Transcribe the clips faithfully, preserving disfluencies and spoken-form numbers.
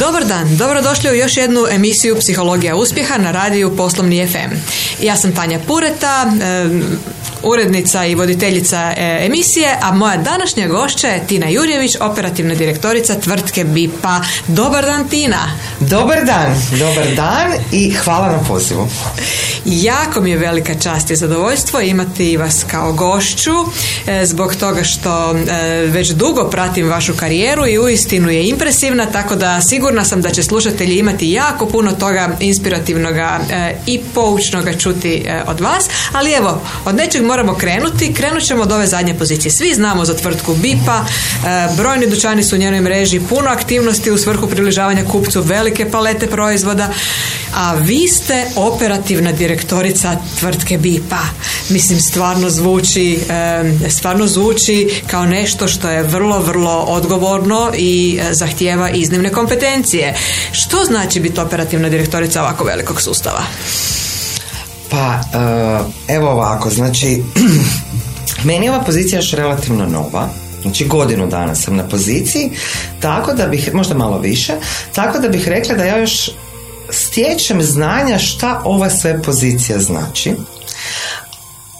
Dobar dan, dobrodošli u još jednu emisiju Psihologija uspjeha na radiju Poslovni ef em. Ja sam Tanja Pureta, e, urednica i voditeljica e, emisije, a moja današnja gošća je Tina Jurijević, operativna direktorica tvrtke BIPa. Dobar dan, Tina. Dobar dan, dobar dan i hvala na pozivu. Jako mi je velika čast i zadovoljstvo imati vas kao gošću e, zbog toga što e, već dugo pratim vašu karijeru i uistinu je impresivna, tako da sigurna sam da će slušatelji imati jako puno toga inspirativnoga e, i poučnoga čuti e, od vas, ali evo, od nečeg moramo krenuti. Krenut ćemo od ove zadnje pozicije. Svi znamo za tvrtku BIPa, e, brojni dućani su u njenoj mreži, puno aktivnosti u svrhu približavanja kupcu, velike palete proizvoda, a vi ste operativna direktorica tvrtke BIPa. Mislim, stvarno zvuči e, stvarno zvuči kao nešto što je vrlo, vrlo odgovorno i e, zahtijeva iznimne kompetencije. Što znači biti operativna direktorica ovako velikog sustava? Pa, evo ovako, znači, meni je ova pozicija još relativno nova, znači godinu dana sam na poziciji, tako da bih, možda malo više, tako da bih rekla da ja još stječem znanja šta ova sve pozicija znači.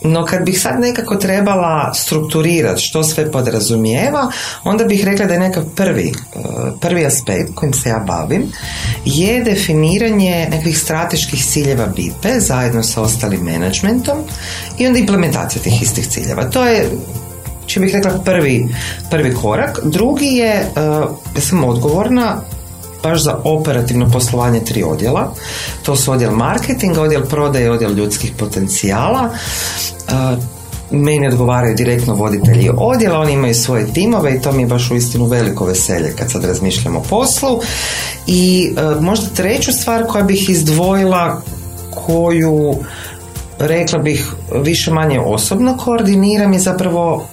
No kad bih sad nekako trebala strukturirati što sve podrazumijeva, onda bih rekla da je nekakav prvi, prvi aspekt kojim se ja bavim je definiranje nekih strateških ciljeva BIPe zajedno sa ostalim menadžmentom i onda implementacija tih istih ciljeva. To je, čim bih rekla, prvi, prvi korak. Drugi je, ja sam odgovorna baš za operativno poslovanje tri odjela. To su odjel marketinga, odjel prodaje, odjel ljudskih potencijala. Meni odgovaraju direktno voditelji odjela, oni imaju svoje timove i to mi je baš uistinu veliko veselje kad sad razmišljam o poslu. I možda treću stvar koja bih izdvojila, koju rekla bih više manje osobno koordiniram, je zapravo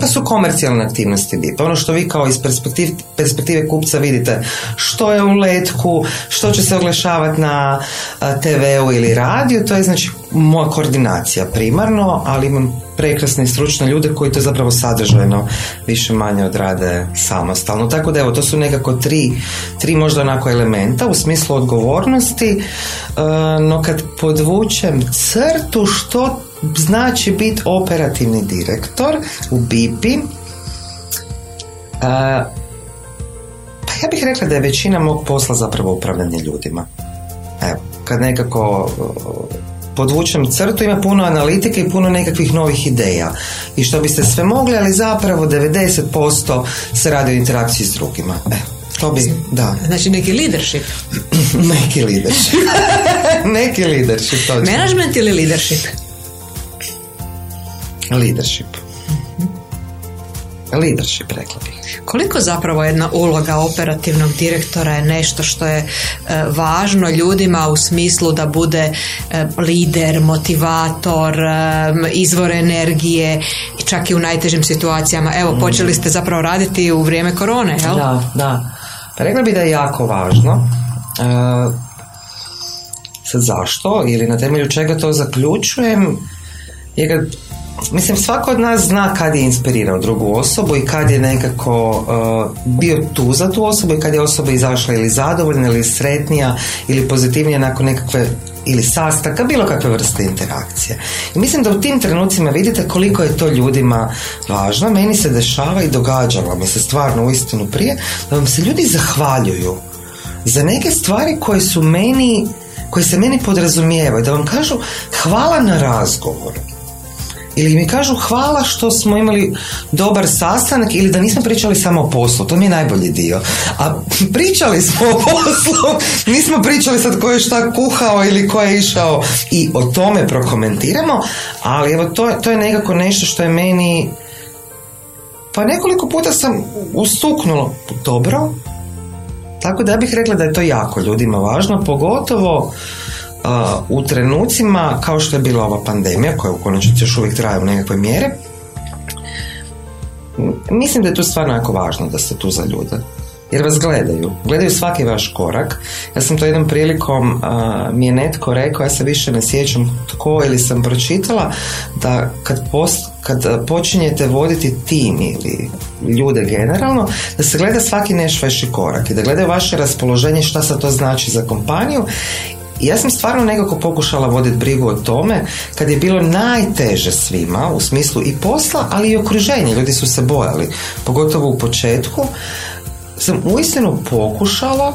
pa su komercijalne aktivnosti BIPa. Ono što vi kao iz perspektive, perspektive kupca vidite, što je u letku, što će se oglašavati na te veu ili radiju, to je znači moja koordinacija primarno, ali imam prekrasne i stručne ljude koji to zapravo sadržajno više manje odrade samostalno. Tako da evo, to su nekako tri, tri možda onako elementa u smislu odgovornosti, no kad podvučem crtu što znači biti operativni direktor u BIPi, pa ja bih rekla da je većina mog posla zapravo upravljanje ljudima. Evo, kad nekako podvučem crtu, ima puno analitike i puno nekakvih novih ideja i što biste sve mogli, ali zapravo devedeset posto se radi o interakciji s drugima. Evo. To bi, da. Znači neki leadership. neki leadership. neki leadership, točno. Management ili leadership? Leadership. Leadership, rekla bih. Koliko zapravo jedna uloga operativnog direktora je nešto što je e, važno ljudima u smislu da bude e, lider, motivator, e, izvor energije, čak i u najtežim situacijama. Evo, počeli ste zapravo raditi u vrijeme korone, jel? Da, da. Pa rekla bih da je jako važno. E, sad zašto ili na temelju čega to zaključujem je kad mislim, svako od nas zna kad je inspirirao drugu osobu i kad je nekako uh, bio tu za tu osobu i kad je osoba izašla ili zadovoljna ili sretnija ili pozitivnija nakon nekakve ili sastanka, bilo kakve vrste interakcije. I mislim da u tim trenucima vidite koliko je to ljudima važno. Meni se dešava i događalo mi se stvarno uistinu prije da vam se ljudi zahvaljuju za neke stvari koje su meni, koje se meni podrazumijevaju, da vam kažu hvala na razgovoru. Ili mi kažu hvala što smo imali dobar sastanak ili da nismo pričali samo o poslu, to mi je najbolji dio. A pričali smo o poslu, nismo pričali sad ko je šta kuhao ili ko je išao i o tome prokomentiramo, ali evo to, to je nekako nešto što je meni, pa nekoliko puta sam ustuknula dobro, tako da bih rekla da je to jako ljudima važno, pogotovo Uh, u trenucima kao što je bila ova pandemija koja u konačnici još uvijek traje u nekakve mjere. Mislim da je tu stvarno jako važno da ste tu za ljude jer vas gledaju. Gledaju svaki vaš korak. Ja sam to jednom prilikom, uh, mi je netko rekao, ja se više ne sjećam tko ili sam pročitala, da kad, post, kad počinjete voditi tim ili ljude generalno, da se gleda svaki naš vaši korak i da gledaju vaše raspoloženje, šta sad to znači za kompaniju. I ja sam stvarno nekako pokušala voditi brigu o tome kad je bilo najteže svima, u smislu i posla, ali i okruženja. Ljudi su se bojali, pogotovo u početku. Sam uistinu pokušala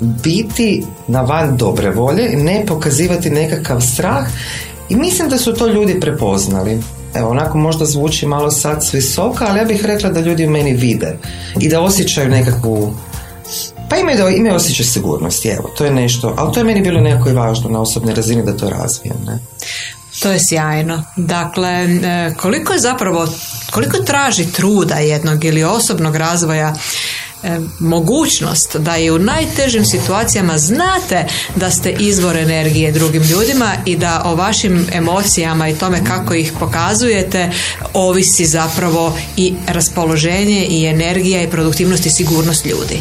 biti na van dobre volje, ne pokazivati nekakav strah i mislim da su to ljudi prepoznali. Evo, onako možda zvuči malo sad s visoka, ali ja bih rekla da ljudi u meni vide i da osjećaju nekakvu, pa imaju, imaju osjećaj sigurnosti, evo, to je nešto, ali to je meni bilo nekako i važno na osobnoj razini da to razvijem, ne? To je sjajno. Dakle, koliko je zapravo, koliko traži truda jednog ili osobnog razvoja E, mogućnost da i u najtežim situacijama znate da ste izvor energije drugim ljudima i da o vašim emocijama i tome kako ih pokazujete ovisi zapravo i raspoloženje i energija i produktivnost i sigurnost ljudi?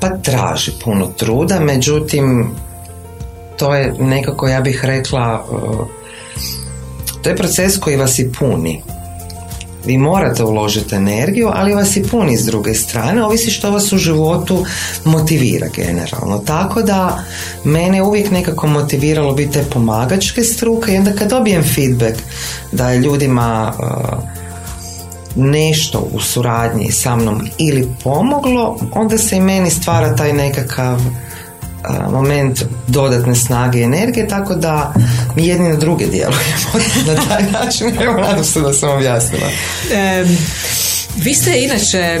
Pa traži puno truda, međutim to je nekako, ja bih rekla, to je proces koji vas i puni. Vi morate uložiti energiju, ali vas i puni s druge strane, ovisi što vas u životu motivira generalno. Tako da mene uvijek nekako motiviralo biti te pomagačke struke i onda kad dobijem feedback da je ljudima uh, nešto u suradnji sa mnom ili pomoglo, onda se i meni stvara taj nekakav uh, moment dodatne snage i energije, tako da mi jedni na druge djelujemo na taj način. Evo, nadam se da sam objasnila. E, vi ste inače e,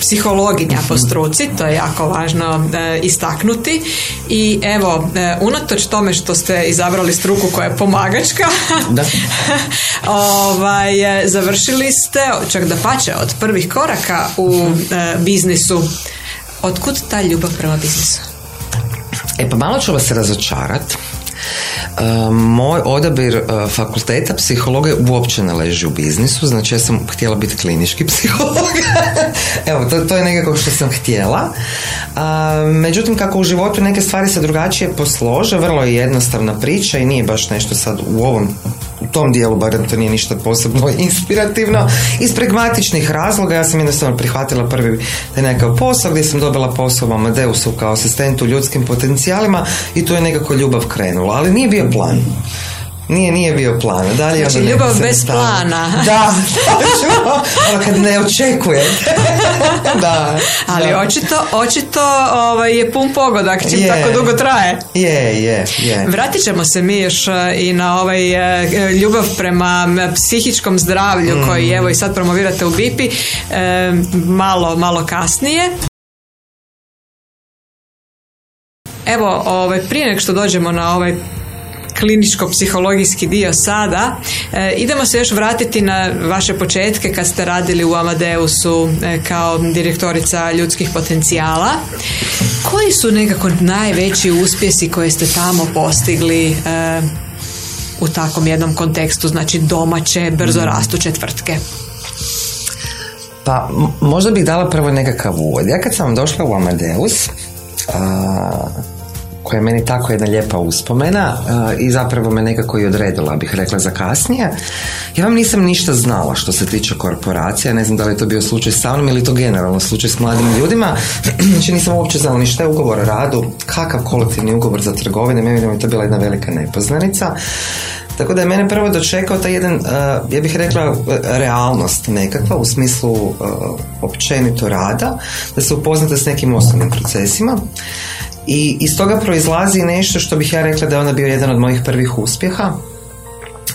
psihologinja po struci, to je jako važno e, istaknuti i evo, e, unatoč tome što ste izabrali struku koja je pomagačka, da. ovaj, e, završili ste, čak da pače, od prvih koraka u e, biznisu. Otkud ta ljubav prema biznisu? E pa malo ću vas razočarati. Uh, moj odabir uh, fakulteta psihologije uopće ne leži u biznisu, znači ja sam htjela biti klinički psiholog. Evo, to, to je nekako što sam htjela. Uh, međutim, kako u životu neke stvari se drugačije poslože, vrlo je jednostavna priča i nije baš nešto sad u ovom, u tom dijelu, barem to nije ništa posebno inspirativno. Iz pragmatičnih razloga ja sam jednostavno prihvatila prvi nekakav posao gdje sam dobila posao u Amadeusu kao asistentu u ljudskim potencijalima i tu je nekako ljubav krenula, ali nije bio plan. Nije, nije bio plan. Dalje, znači, ljubav bez stavio. Plana. Da, točno. Ono kad ne očekujete. Da. Ali da. očito, očito ovaj, je pun pogodak, čim yeah. tako dugo traje. Je, je, je. Vratit ćemo se mi još i na ovaj ljubav prema psihičkom zdravlju mm. koji evo i sad promovirate u BIPi e, malo, malo kasnije. Evo, ovaj, prije nego što dođemo na ovaj kliničko-psihologijski dio sada. E, idemo se još vratiti na vaše početke kad ste radili u Amadeusu e, kao direktorica ljudskih potencijala. Koji su nekako najveći uspjesi koje ste tamo postigli e, u takvom jednom kontekstu, znači domaće, brzo rastuće tvrtke? Pa m- možda bih dala prvo nekakav uvod. Ja kad sam došla u Amadeus, a... koja je meni tako jedna lijepa uspomena uh, i zapravo me nekako i odredila, bih rekla, za kasnije. Ja vam nisam ništa znala što se tiče korporacija, ne znam da li je to bio slučaj sa mnom ili to generalno slučaj s mladim ljudima, znači nisam uopće znala ni šta je ugovor o radu, kakav kolektivni ugovor za trgovine, meni je to bila jedna velika nepoznanica. Tako da je mene prvo dočekao taj jedan, uh, ja bih rekla, realnost nekakva u smislu uh, općenito rada, da se upoznate s nekim osnovnim procesima. I iz toga proizlazi nešto što bih ja rekla da je onda bio jedan od mojih prvih uspjeha,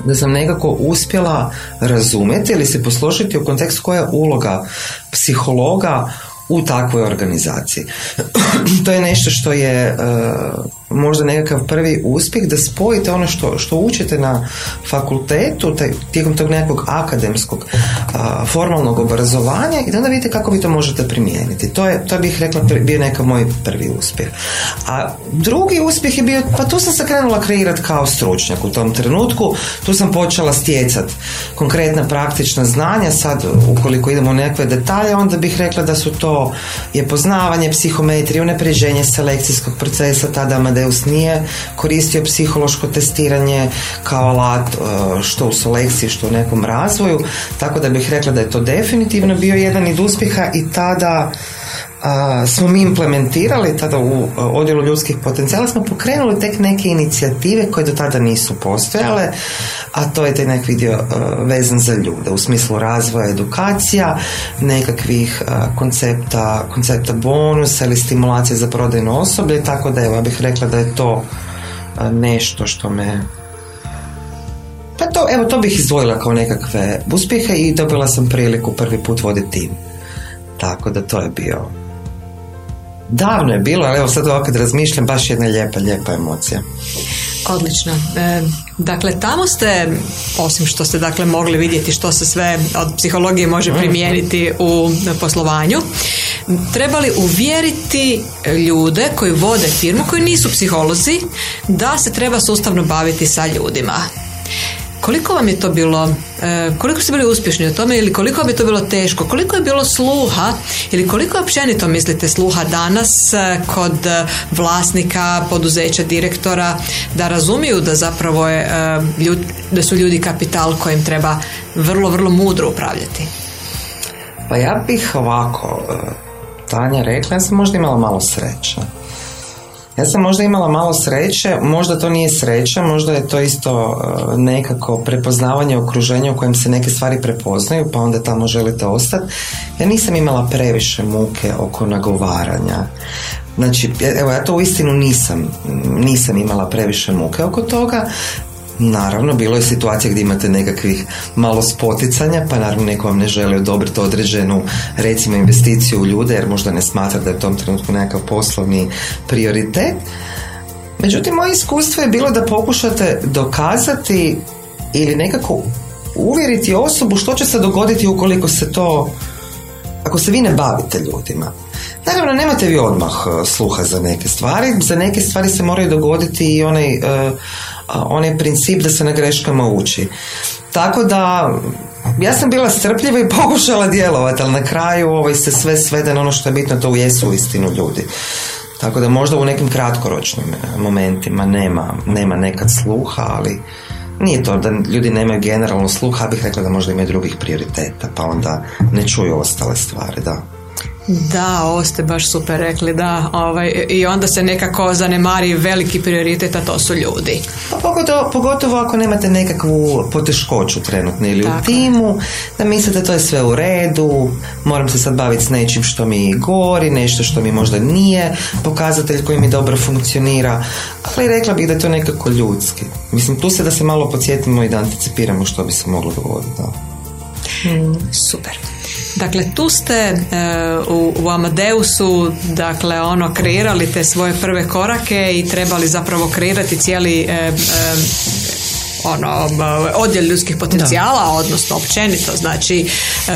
da sam nekako uspjela razumjeti ili se posložiti u kontekst koja je uloga psihologa u takvoj organizaciji. To je nešto što je uh, možda nekakav prvi uspjeh da spojite ono što, što učite na fakultetu taj, tijekom tog nekog akademskog a, formalnog obrazovanja i da onda vidite kako vi to možete primijeniti. To je, to bih rekla, bio neka moj prvi uspjeh. A drugi uspjeh je bio, pa tu sam se krenula kreirati kao stručnjak u tom trenutku, tu sam počela stjecati konkretna praktična znanja. Sad ukoliko idemo u nekakve detalje, onda bih rekla da su to je poznavanje psihometrije, unapređenje selekcijskog procesa, tada Amadeus nije koristio psihološko testiranje kao alat što u selekciji, što u nekom razvoju, tako da bih rekla da je to definitivno bio jedan od uspjeha. I tada a, smo mi implementirali, tada u odjelu ljudskih potencijala smo pokrenuli tek neke inicijative koje do tada nisu postojale, a to je taj nekakvi dio vezan za ljude u smislu razvoja, edukacija, nekakvih a, koncepta, koncepta bonusa ili stimulacije za prodajno osoblje, tako da evo, ja bih rekla da je to a, nešto što me... Pa to, evo, to bih izdvojila kao nekakve uspjehe i dobila sam priliku prvi put voditi tim. Tako da to je bio... Davno je bilo, ali evo sad opet razmišljam, baš jedna lijepa, lijepa emocija. Odlično. E, dakle, tamo ste, osim što ste dakle mogli vidjeti što se sve od psihologije može primijeniti u poslovanju, trebali uvjeriti ljude koji vode firmu, koji nisu psiholozi, da se treba sustavno baviti sa ljudima. Koliko vam je to bilo, koliko ste bili uspješni u tome ili koliko bi to bilo teško, koliko je bilo sluha ili koliko općenito mislite sluha danas kod vlasnika, poduzeća, direktora, da razumiju da zapravo je, da su ljudi kapital kojim treba vrlo, vrlo mudro upravljati? Pa ja bih ovako, Tanja, rekla, ja sam možda imala malo sreće. Ja sam možda imala malo sreće, možda to nije sreća, možda je to isto nekako prepoznavanje okruženja u kojem se neke stvari prepoznaju, pa onda tamo želite ostati. Ja nisam imala previše muke oko nagovaranja. Znači, evo, ja to uistinu nisam, nisam imala previše muke oko toga. Naravno, bilo je situacija gdje imate nekakvih malo spoticanja, pa naravno neko vam ne želi odobriti određenu, recimo, investiciju u ljude, jer možda ne smatra da je u tom trenutku nekakav poslovni prioritet. Međutim, moje iskustvo je bilo da pokušate dokazati ili nekako uvjeriti osobu što će se dogoditi ukoliko se to, ako se vi ne bavite ljudima. Naravno, nemate vi odmah sluha za neke stvari, za neke stvari se moraju dogoditi i onaj... Uh, onaj princip da se na greškama uči. Tako da ja sam bila strpljiva i pokušala djelovati, ali na kraju ovaj, se sve svede na ono što je bitno, to jesu istinu ljudi. Tako da možda u nekim kratkoročnim momentima nema, nema nekad sluha, ali nije to da ljudi nemaju generalno sluha, bih rekla da možda imaju drugih prioriteta, pa onda ne čuju ostale stvari, da. Da, ovo ste baš super rekli, da. Ovaj, i onda se nekako zanemari veliki prioritet, a to su ljudi. Pa pogotovo, pogotovo ako nemate nekakvu poteškoću trenutno ili tako u timu, da mislite to je sve u redu, moram se sad baviti s nečim što mi gori, nešto što mi možda nije pokazatelj koji mi dobro funkcionira, ali rekla bih da je to nekako ljudski. Mislim, tu se da se malo podsjetimo i da anticipiramo što bi se moglo dogoditi. Mm, super. Dakle, tu ste e, u, u Amadeusu, dakle, ono, kreirali te svoje prve korake i trebali zapravo kreirati cijeli e, e, ono, odjel ljudskih potencijala, da, odnosno općenito, znači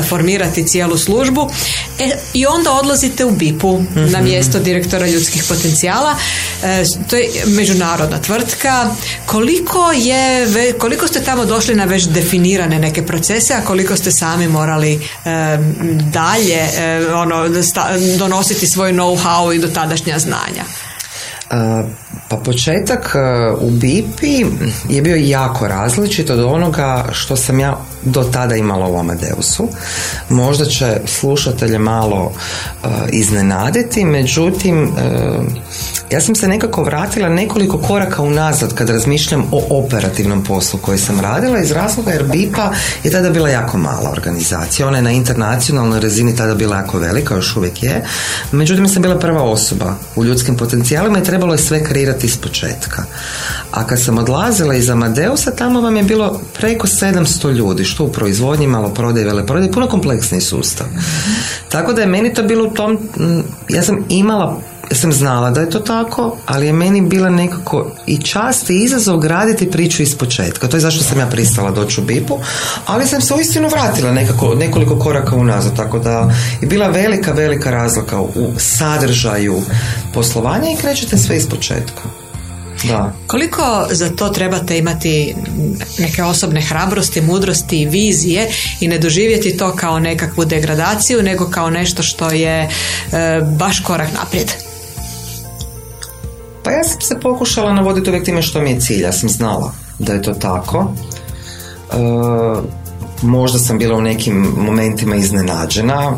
formirati cijelu službu. E, i onda odlazite u BIPu, mm-hmm, na mjesto direktora ljudskih potencijala. E, to je međunarodna tvrtka. Koliko je, koliko ste tamo došli na već definirane neke procese, a koliko ste sami morali e, dalje e, ono, sta, donositi svoj know-how i dotadašnja znanja? Uh, pa početak uh, u BIPi je bio jako različit od onoga što sam ja do tada imala u Amadeusu. Možda će slušatelje malo uh, iznenaditi, međutim uh, ja sam se nekako vratila nekoliko koraka unazad kad razmišljam o operativnom poslu koji sam radila, iz razloga jer BIPa je tada bila jako mala organizacija. Ona je na internacionalnoj razini tada bila jako velika, još uvijek je. Međutim, sam bila prva osoba u ljudskim potencijalima i trebalo je sve kreirati iz početka. A kad sam odlazila iz Amadeusa, tamo vam je bilo preko sedamsto ljudi, što u proizvodnji, maloprodaji, veleprodaji, puno kompleksniji sustav. Tako da je meni to bilo u tom... Ja sam imala sam znala da je to tako, ali je meni bila nekako i čast i izazov graditi priču iz početka. To je zašto sam ja pristala doći u BIPu, ali sam se uistinu vratila nekako, nekoliko koraka unazad, tako da je bila velika, velika razlika u sadržaju poslovanja i krećete sve iz početka. Da. Koliko za to trebate imati neke osobne hrabrosti, mudrosti i vizije i ne doživjeti to kao nekakvu degradaciju, nego kao nešto što je e, baš korak naprijed? Pa ja sam se pokušala navoditi uvijek time što mi je cilj. Ja sam znala da je to tako. E, možda sam bila u nekim momentima iznenađena.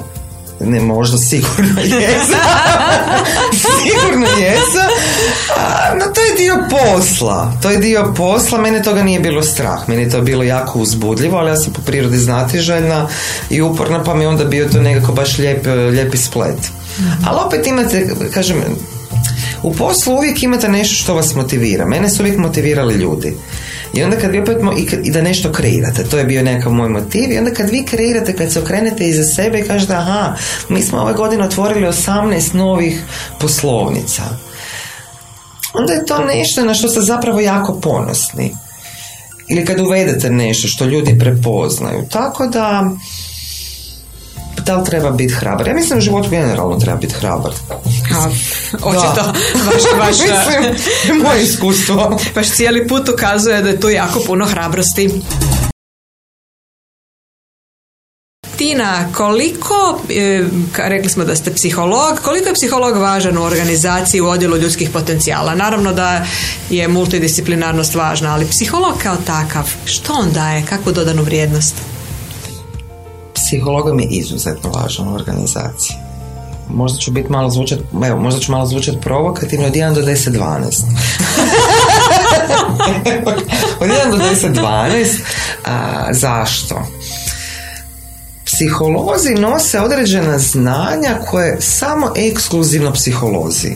Ne možda, sigurno jesam. Sigurno jesam. No, to je dio posla. To je dio posla. Mene toga nije bilo strah. Meni je to bilo jako uzbudljivo, ali ja sam po prirodi znatiželjna i uporna, pa mi onda bio to nekako baš lijep, lijepi splet. Mm-hmm. Ali opet imate, kažem, u poslu uvijek imate nešto što vas motivira. Mene su uvijek motivirali ljudi. I onda kad vi opet mo- i, i da nešto kreirate, to je bio nekakav moj motiv, i onda kad vi kreirate, kad se okrenete iza sebe i kažete aha, mi smo ove godine otvorili osamnaest novih poslovnica, onda je to nešto na što ste zapravo jako ponosni. Ili kad uvedete nešto što ljudi prepoznaju. Tako da, da li treba biti hrabar? Ja mislim u životu generalno treba biti hrabar. A, očito, baš moje iskustvo. Baš cijeli put ukazuje da je tu jako puno hrabrosti. Tina, koliko, e, rekli smo da ste psiholog, koliko je psiholog važan u organizaciji u odjelu ljudskih potencijala? Naravno da je multidisciplinarnost važna, ali psiholog kao takav, što on daje, kakvu dodanu vrijednost? Psihologom je izuzetno važan u organizaciji. Možda ću biti malo zvučat, evo, možda ću malo zvučat provokativno od jedan do deset, dvanaest. Od jedan do deset, dvanaest. A, zašto? Psiholozi nose određena znanja koje samo ekskluzivno psiholozi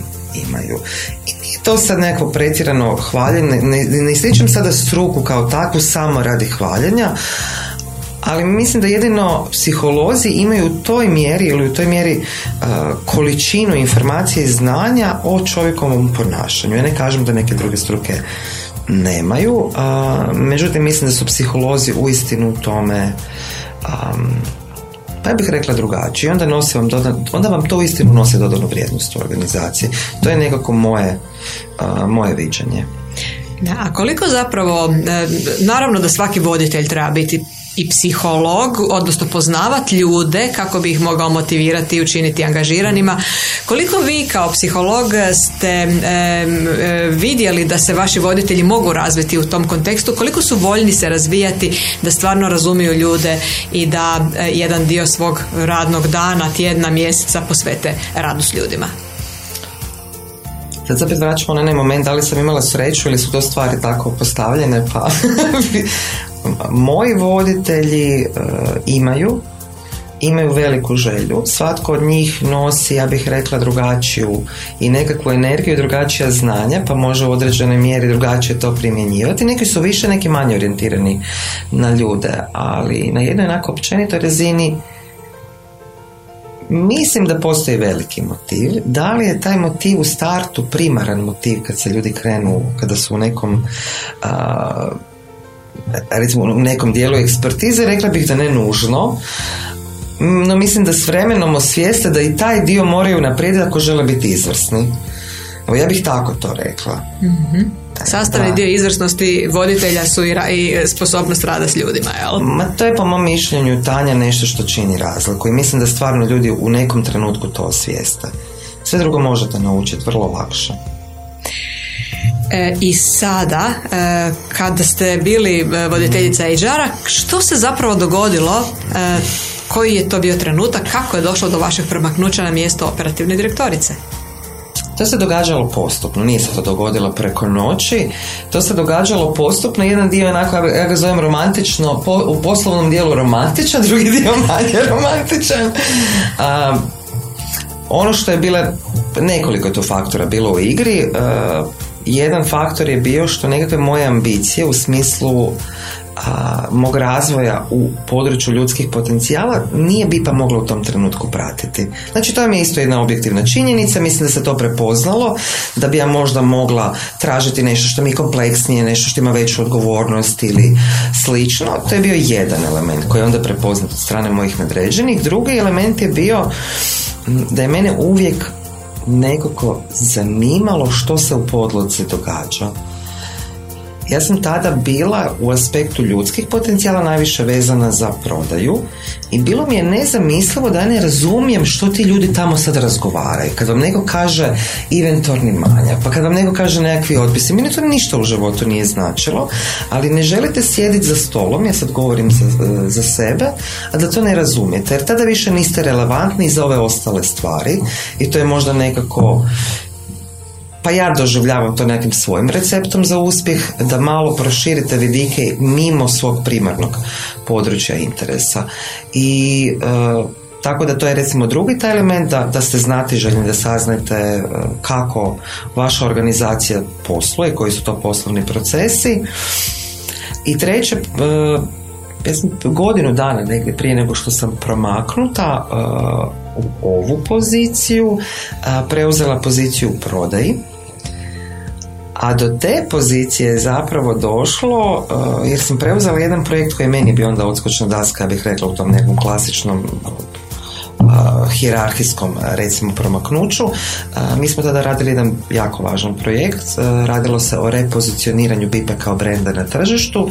imaju. I nije to sad neko pretjerano hvaljenje, ne, ne, ne ističem sada struku kao takvu samo radi hvaljenja, ali mislim da jedino psiholozi imaju u toj mjeri ili u toj mjeri uh, količinu informacije i znanja o čovjekovom ponašanju. Ja ne kažem da neke druge struke nemaju, uh, međutim mislim da su psiholozi uistinu u tome um, pa ja bih rekla drugačije. Onda, nose vam dodan, onda vam to uistinu nose dodanu vrijednost u organizaciji. To je nekako moje, uh, moje viđenje. Da, a koliko zapravo, naravno da svaki voditelj treba biti i psiholog, odnosno poznavati ljude kako bi ih mogao motivirati i učiniti angažiranima. Koliko vi kao psiholog ste e, vidjeli da se vaši voditelji mogu razviti u tom kontekstu? Koliko su voljni se razvijati da stvarno razumiju ljude i da e, jedan dio svog radnog dana, tjedna, mjeseca posvete radu s ljudima? Sad zapet vraćamo na onaj moment da li sam imala sreću ili su to stvari tako postavljene, pa... Moji voditelji uh, imaju, imaju veliku želju. Svatko od njih nosi, ja bih rekla, drugačiju i nekakvu energiju, drugačija znanja, pa može u određenoj mjeri drugačije to primjenjivati. Neki su više, neki manje orijentirani na ljude, ali na jednoj onako općenitoj razini mislim da postoji veliki motiv. Da li je taj motiv u startu primaran motiv kad se ljudi krenu, kada su u nekom... Uh, recimo u nekom dijelu ekspertize, rekla bih da ne nužno, no mislim da s vremenom osvijeste da i taj dio moraju naprijediti ako žele biti izvrsni. Evo, ja bih tako to rekla. Mm-hmm. Sastavni dio izvrsnosti voditelja su i, ra- i sposobnost rada s ljudima, jel? Ma to je po mom mišljenju, Tanja, nešto što čini razliku i mislim da stvarno ljudi u nekom trenutku to osvijeste. Sve drugo možete naučiti vrlo lakše. E, I sada, e, kada ste bili voditeljica ha era, što se zapravo dogodilo, e, koji je to bio trenutak, kako je došlo do vašeg premaknuća na mjesto operativne direktorice? To se događalo postupno, nije se to dogodilo preko noći, to se događalo postupno, jedan dio je onako, ja ga zovem romantično, po, u poslovnom dijelu romantičan, drugi dio manje romantičan. A, ono što je bilo, nekoliko tu faktora bilo u igri, a, jedan faktor je bio što nekakve moje ambicije u smislu a, mog razvoja u području ljudskih potencijala nije BIPa mogla u tom trenutku pratiti. Znači, to je mi isto jedna objektivna činjenica, mislim da se to prepoznalo, da bi ja možda mogla tražiti nešto što mi je kompleksnije, nešto što ima veću odgovornost ili slično. To je bio jedan element koji je onda prepoznat od strane mojih nadređenih. Drugi element je bio da je mene uvijek nekako zanimalo što se u podlozi događa. Ja sam tada bila u aspektu ljudskih potencijala najviše vezana za prodaju i bilo mi je nezamislivo da ne razumijem što ti ljudi tamo sad razgovaraju. Kad vam neko kaže inventorni manjak, pa kad vam neko kaže nekakvi otpisi, meni to ništa u životu nije značilo, ali ne želite sjediti za stolom, ja sad govorim za, za sebe, a da to ne razumijete, jer tada više niste relevantni za ove ostale stvari i to je možda nekako... Pa ja doživljavam to nekim svojim receptom za uspjeh, da malo proširite vidike mimo svog primarnog područja interesa. I e, tako da to je recimo drugi taj element, da, da ste znati željni, da saznajte kako vaša organizacija posluje, koji su to poslovni procesi. I treće, e, ja sam godinu dana negdje prije nego što sam promaknuta e, u ovu poziciju, a, preuzela poziciju u prodaji. A do te pozicije je zapravo došlo uh, jer sam preuzela jedan projekt koji je meni bio onda odskočna daska, ja bih rekla, u tom nekom klasičnom uh, hijerarhijskom, recimo, promaknuću. Uh, mi smo tada radili jedan jako važan projekt. Uh, radilo se o repozicioniranju BIPa kao brenda na tržištu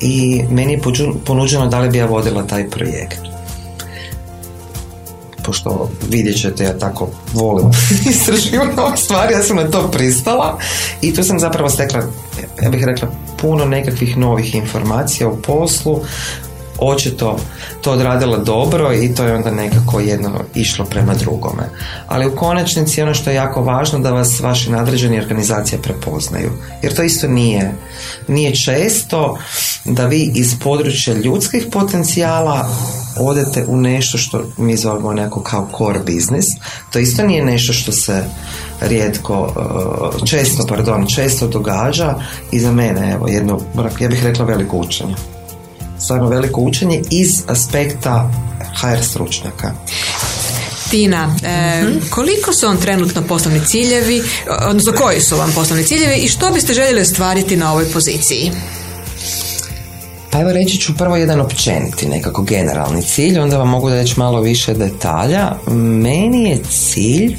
i meni je ponuđeno da li bi ja vodila taj projekt. Što vidjet ćete, ja tako volim istraživati ove stvari, ja sam na to pristala i tu sam zapravo stekla, ja bih rekla, puno nekakvih novih informacija u poslu, očito to odradila dobro i to je onda nekako jedno išlo prema drugome. Ali u konačnici ono što je jako važno, da vas vaši nadređeni organizacija prepoznaju. Jer to isto nije, nije često da vi iz područja ljudskih potencijala odete u nešto što mi zovemo nekako kao core business. To isto nije nešto što se rijetko, često, pardon, često događa i za mene, evo, jedno, ja bih rekla, veliko učenje. Stvarno veliko učenje iz aspekta ha er stručnjaka. Tina, e, koliko su vam trenutno poslovni ciljevi, odnosno koji su vam poslovni ciljevi i što biste željeli ostvariti na ovoj poziciji? Pa evo, reći ću prvo jedan općeniti nekako generalni cilj, onda vam mogu reći malo više detalja. Meni je cilj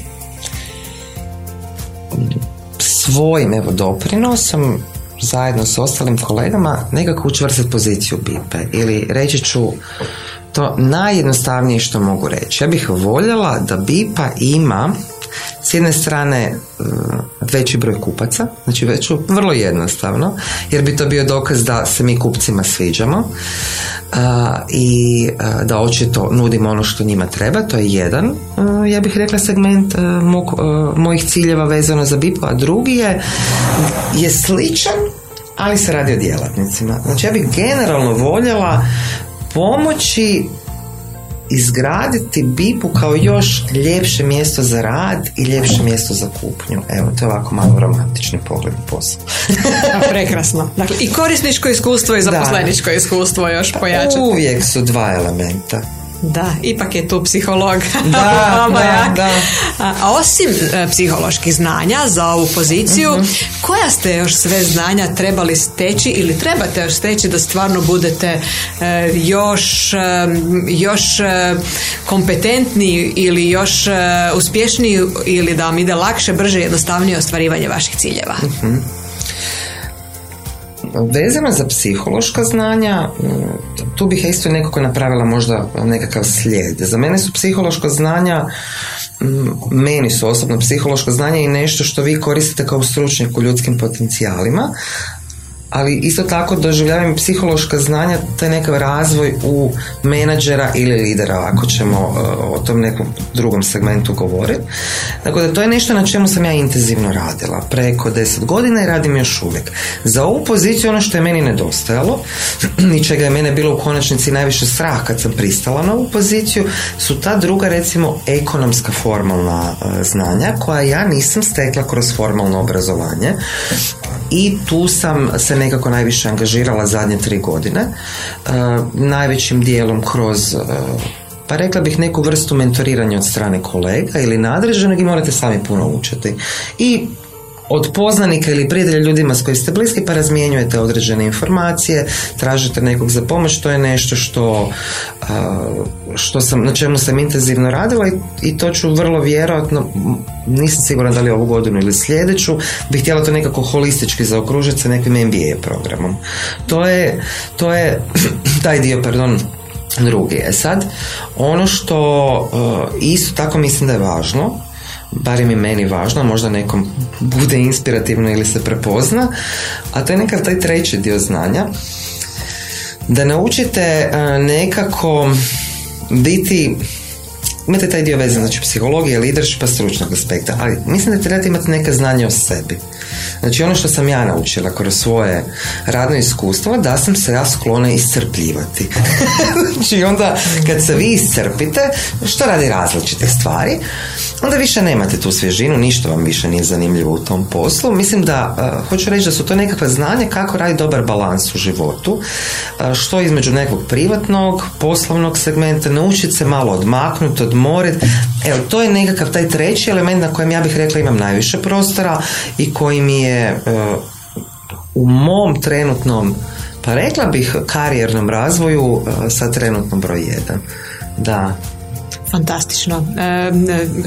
svojim evo doprinosom zajedno s ostalim kolegama nekako učvrstiti poziciju BIPe, ili reći ću to najjednostavnije što mogu reći. Ja bih voljela da BIPa ima s jedne strane veći broj kupaca, znači veću, vrlo jednostavno, jer bi to bio dokaz da se mi kupcima sviđamo i da očito nudimo ono što njima treba. To je jedan, ja bih rekla, segment mog, mojih ciljeva vezano za BIPu, a drugi je, je sličan, ali se radi o djelatnicima. Znači, ja bih generalno voljela pomoći izgraditi BIPu kao još ljepše mjesto za rad i ljepše mjesto za kupnju. Evo, to je ovako malo romantični pogled na posao. Prekrasno. Dakle, i korisničko iskustvo i zaposleničko da. iskustvo još pojačati. Uvijek su dva elementa. Da, ipak je tu psiholog. Da, da, da. A osim e, psiholoških znanja za ovu poziciju, uh-huh. koja ste još sve znanja trebali steći ili trebate još steći da stvarno budete e, još, e, još e, kompetentniji ili još e, uspješniji ili da vam ide lakše, brže, jednostavnije ostvarivanje vaših ciljeva? Uh-huh. Vezano za psihološka znanja, tu bih isto nekako napravila možda nekakav slijed. Za mene su psihološka znanja, meni su osobno psihološka znanja i nešto što vi koristite kao stručnjak u ljudskim potencijalima, ali isto tako doživljavam psihološka znanja, to je nekakav razvoj u menadžera ili lidera, ako ćemo o tom nekom drugom segmentu govoriti. Dakle, da to je nešto na čemu sam ja intenzivno radila preko deset godina i radim još uvijek. Za ovu poziciju ono što je meni nedostajalo i čega je mene bilo u konačnici najviše strah kad sam pristala na ovu poziciju, su ta druga, recimo, ekonomska formalna znanja koja ja nisam stekla kroz formalno obrazovanje. i tu sam se nekako najviše angažirala zadnje tri godine, e, najvećim dijelom kroz e, pa rekla bih neku vrstu mentoriranja od strane kolega ili nadređenog, i morate sami puno učiti. I od poznanika ili prijatelja, ljudima s kojim ste bliski, pa razmjenjujete određene informacije, tražite nekog za pomoć. To je nešto što, što sam, na čemu sam intenzivno radila, i, i to ću vrlo vjerojatno, nisam sigurna da li ovu godinu ili sljedeću, bih htjela to nekako holistički zaokružiti sa nekim M B A programom. To je, to je taj dio, pardon, drugi. E sad, ono što isto tako mislim da je važno, barem i meni važno, možda nekom bude inspirativno ili se prepozna, a to je nekakav taj treći dio znanja, da naučite nekako biti, imate taj dio vezan, znači psihologije, leadership, pa stručnog aspekta, ali mislim da trebate imati neka znanja o sebi. Znači ono što sam ja naučila kroz svoje radno iskustvo, da sam se ja sklona iscrpljivati. Znači onda kad se vi iscrpite, što radi različite stvari, onda više nemate tu svježinu, ništa vam više nije zanimljivo u tom poslu. Mislim da, uh, hoću reći da su to nekakva znanja kako radi dobar balans u životu, uh, što između nekog privatnog, poslovnog segmenta, naučiti se malo odmaknuti, odmoriti. Evo, to je nekakav taj treći element na kojem ja bih rekla imam najviše prostora i koji mi je uh, u mom trenutnom, pa rekla bih, karijernom razvoju uh, sa trenutno broj jedan. Da. Fantastično.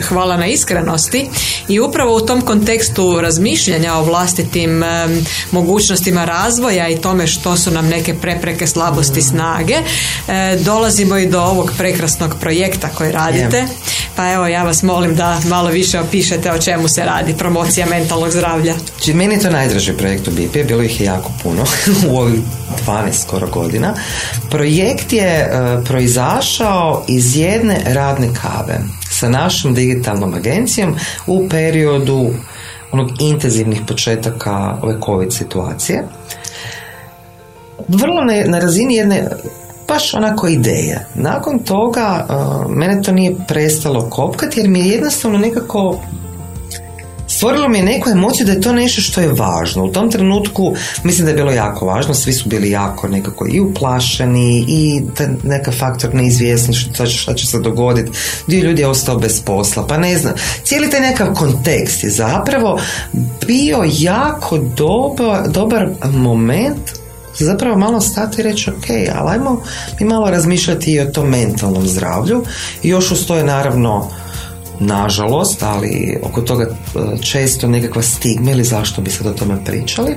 Hvala na iskrenosti. I upravo u tom kontekstu razmišljanja o vlastitim mogućnostima razvoja i tome što su nam neke prepreke, slabosti, snage, dolazimo i do ovog prekrasnog projekta koji radite. Pa evo, ja vas molim da malo više opišete o čemu se radi, promocija mentalnog zdravlja. Meni je to najdraži projekt u BIPi, bilo ih je jako puno u ovih dvanaest skoro godina. Projekt je proizašao iz jedne radne kave sa našom digitalnom agencijom u periodu onog intenzivnih početaka ove COVID situacije. Vrlo na, na razini jedne baš onako ideje. Nakon toga uh, mene to nije prestalo kopkati, jer mi je jednostavno nekako stvorilo mi je neku emociju da je to nešto što je važno. U tom trenutku mislim da je bilo jako važno, svi su bili jako nekako i uplašeni i neka faktor neizvjesni šta, šta će se dogoditi, dio ljudi je ostao bez posla, pa ne znam. Cijeli taj nekakav kontekst je zapravo bio jako doba, dobar moment zapravo malo stati i reći ok, ali ajmo mi malo razmišljati i o tom mentalnom zdravlju. I još ustoje naravno, nažalost, ali oko toga često nekakva stigma ili zašto bi sad o tome pričali,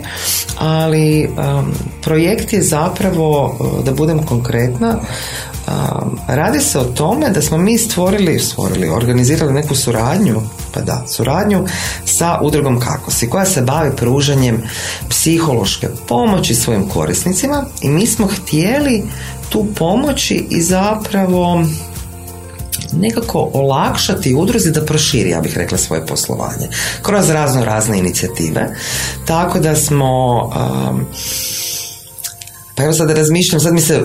ali um, projekt je zapravo, da budem konkretna, um, radi se o tome da smo mi stvorili, stvorili, organizirali neku suradnju, pa da, suradnju sa udrugom Kakosi, koja se bavi pružanjem psihološke pomoći svojim korisnicima, i mi smo htjeli tu pomoći i zapravo nekako olakšati udruzi da proširi, ja bih rekla, svoje poslovanje kroz razno razne inicijative. Tako da smo um, pa evo sad razmišljam, sad mi se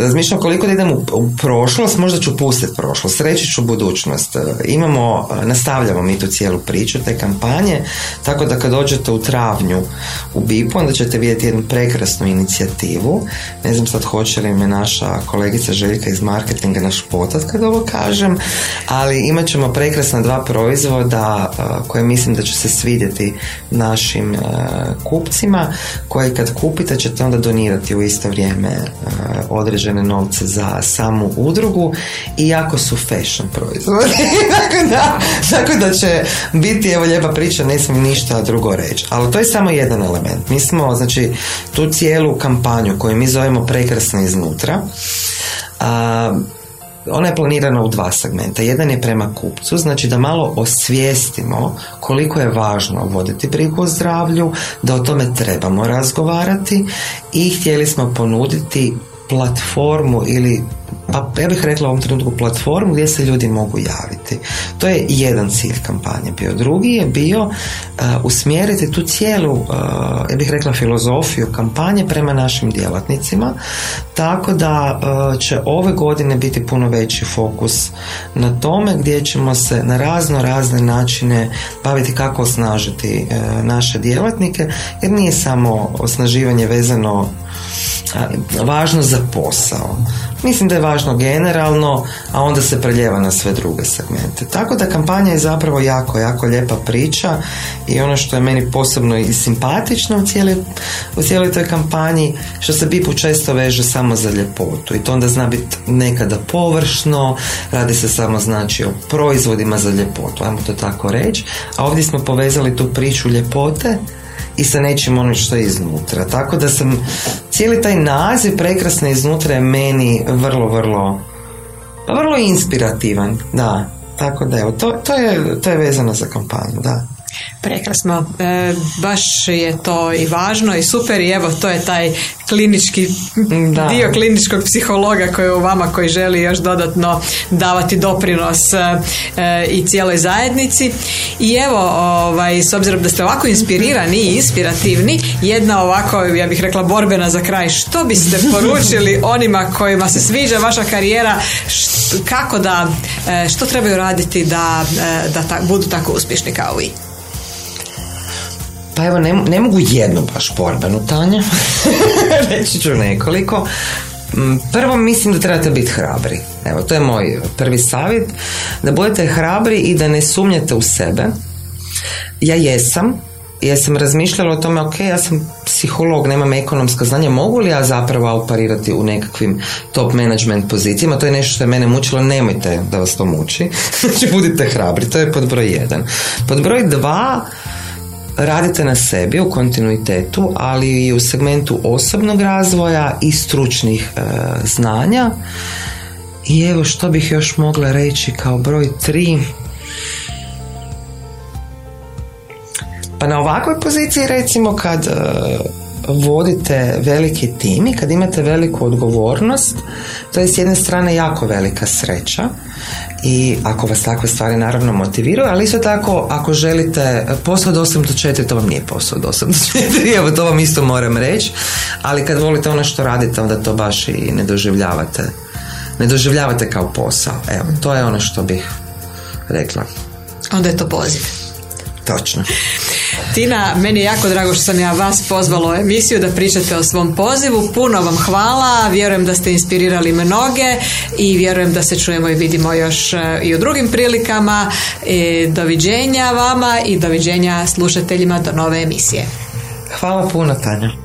razmišljam koliko da idem u, u prošlost, možda ću pustiti prošlost, reći ću budućnost. Imamo, nastavljamo mi tu cijelu priču, te kampanje, tako da kad dođete u travnju u BIPu, onda ćete vidjeti jednu prekrasnu inicijativu. Ne znam sad hoće li me naša kolegica Željka iz marketinga našpotat kad ovo kažem, ali imat ćemo prekrasna dva proizvoda koje mislim da će se svidjeti našim kupcima, koje kad kupite ćete onda donirati u isto vrijeme uh, određene novce za samu udrugu, i jako su fashion proizvodi. tako, da, tako da će biti, evo, lijepa priča, ne smijem ništa drugo reći, ali to je samo jedan element. Mi smo, znači, tu cijelu kampanju koju mi zovemo prekrasna iznutra, uh, ona je planirana u dva segmenta. Jedan je prema kupcu, znači da malo osvijestimo koliko je važno voditi brigu o zdravlju, da o tome trebamo razgovarati, i htjeli smo ponuditi platformu ili pa ja bih rekla u ovom trenutku platformu gdje se ljudi mogu javiti. To je jedan cilj kampanje bio. Drugi je bio uh, usmjeriti tu cijelu, uh, ja bih rekla filozofiju kampanje prema našim djelatnicima, tako da uh, će ove godine biti puno veći fokus na tome gdje ćemo se na razno razne načine baviti kako osnažiti uh, naše djelatnike, jer nije samo osnaživanje vezano važno za posao. Mislim da je važno generalno, a onda se preljeva na sve druge segmente. Tako da kampanja je zapravo jako, jako lijepa priča i ono što je meni posebno i simpatično u cijeloj, u cijeloj toj kampanji, što se BIPu često veže samo za ljepotu i to onda zna biti nekada površno, radi se samo znači o proizvodima za ljepotu, ajmo to tako reći, a ovdje smo povezali tu priču ljepote i sa nečim onim što je iznutra. Tako da sam, cijeli taj naziv Prekrasne iznutra je meni vrlo, vrlo, vrlo inspirativan. Da, tako da evo, to, to, je, to je vezano za kampanju, da. Prekrasno, e, baš je to i važno i super i evo to je taj klinički da. Dio kliničkog psihologa koji je u vama, koji želi još dodatno davati doprinos e, i cijeloj zajednici. I evo, ovaj, s obzirom da ste ovako inspirirani i inspirativni, jedna ovako, ja bih rekla borbena za kraj, što biste poručili onima kojima se sviđa vaša karijera, št, kako da, e, što trebaju raditi da, e, da ta, budu tako uspješni kao vi? Pa evo, ne, ne mogu jednu baš borbenu, Tanja, reći ću nekoliko. Prvo, mislim da trebate biti hrabri. Evo, to je moj prvi savjet, da budete hrabri i da ne sumnjate u sebe. Ja jesam, jesam razmišljala o tome, ok, ja sam psiholog, nemam ekonomska znanja, mogu li ja zapravo operirati u nekakvim top management pozicijama? To je nešto što je mene mučilo, nemojte da vas to muči, znači budite hrabri, to je pod broj jedan. Pod broj dva, radite na sebi u kontinuitetu, ali i u segmentu osobnog razvoja i stručnih e, znanja. I evo što bih još mogla reći kao broj tri. Pa na ovakvoj poziciji recimo kad e, vodite veliki tim i kad imate veliku odgovornost, to je s jedne strane jako velika sreća i ako vas takve stvari naravno motiviraju, ali isto tako ako želite posao do osam do četiri, to vam nije posao do osam do četiri, evo to vam isto moram reći, ali kad volite ono što radite onda to baš i ne doživljavate ne doživljavate kao posao. Evo, to je ono što bih rekla. Onda je to poziv. Točno. Tina, meni je jako drago što sam ja vas pozvala u emisiju da pričate o svom pozivu. Puno vam hvala, vjerujem da ste inspirirali mnoge i vjerujem da se čujemo i vidimo još i u drugim prilikama. E, doviđenja vama i doviđenja slušateljima do nove emisije. Hvala puno, Tanja.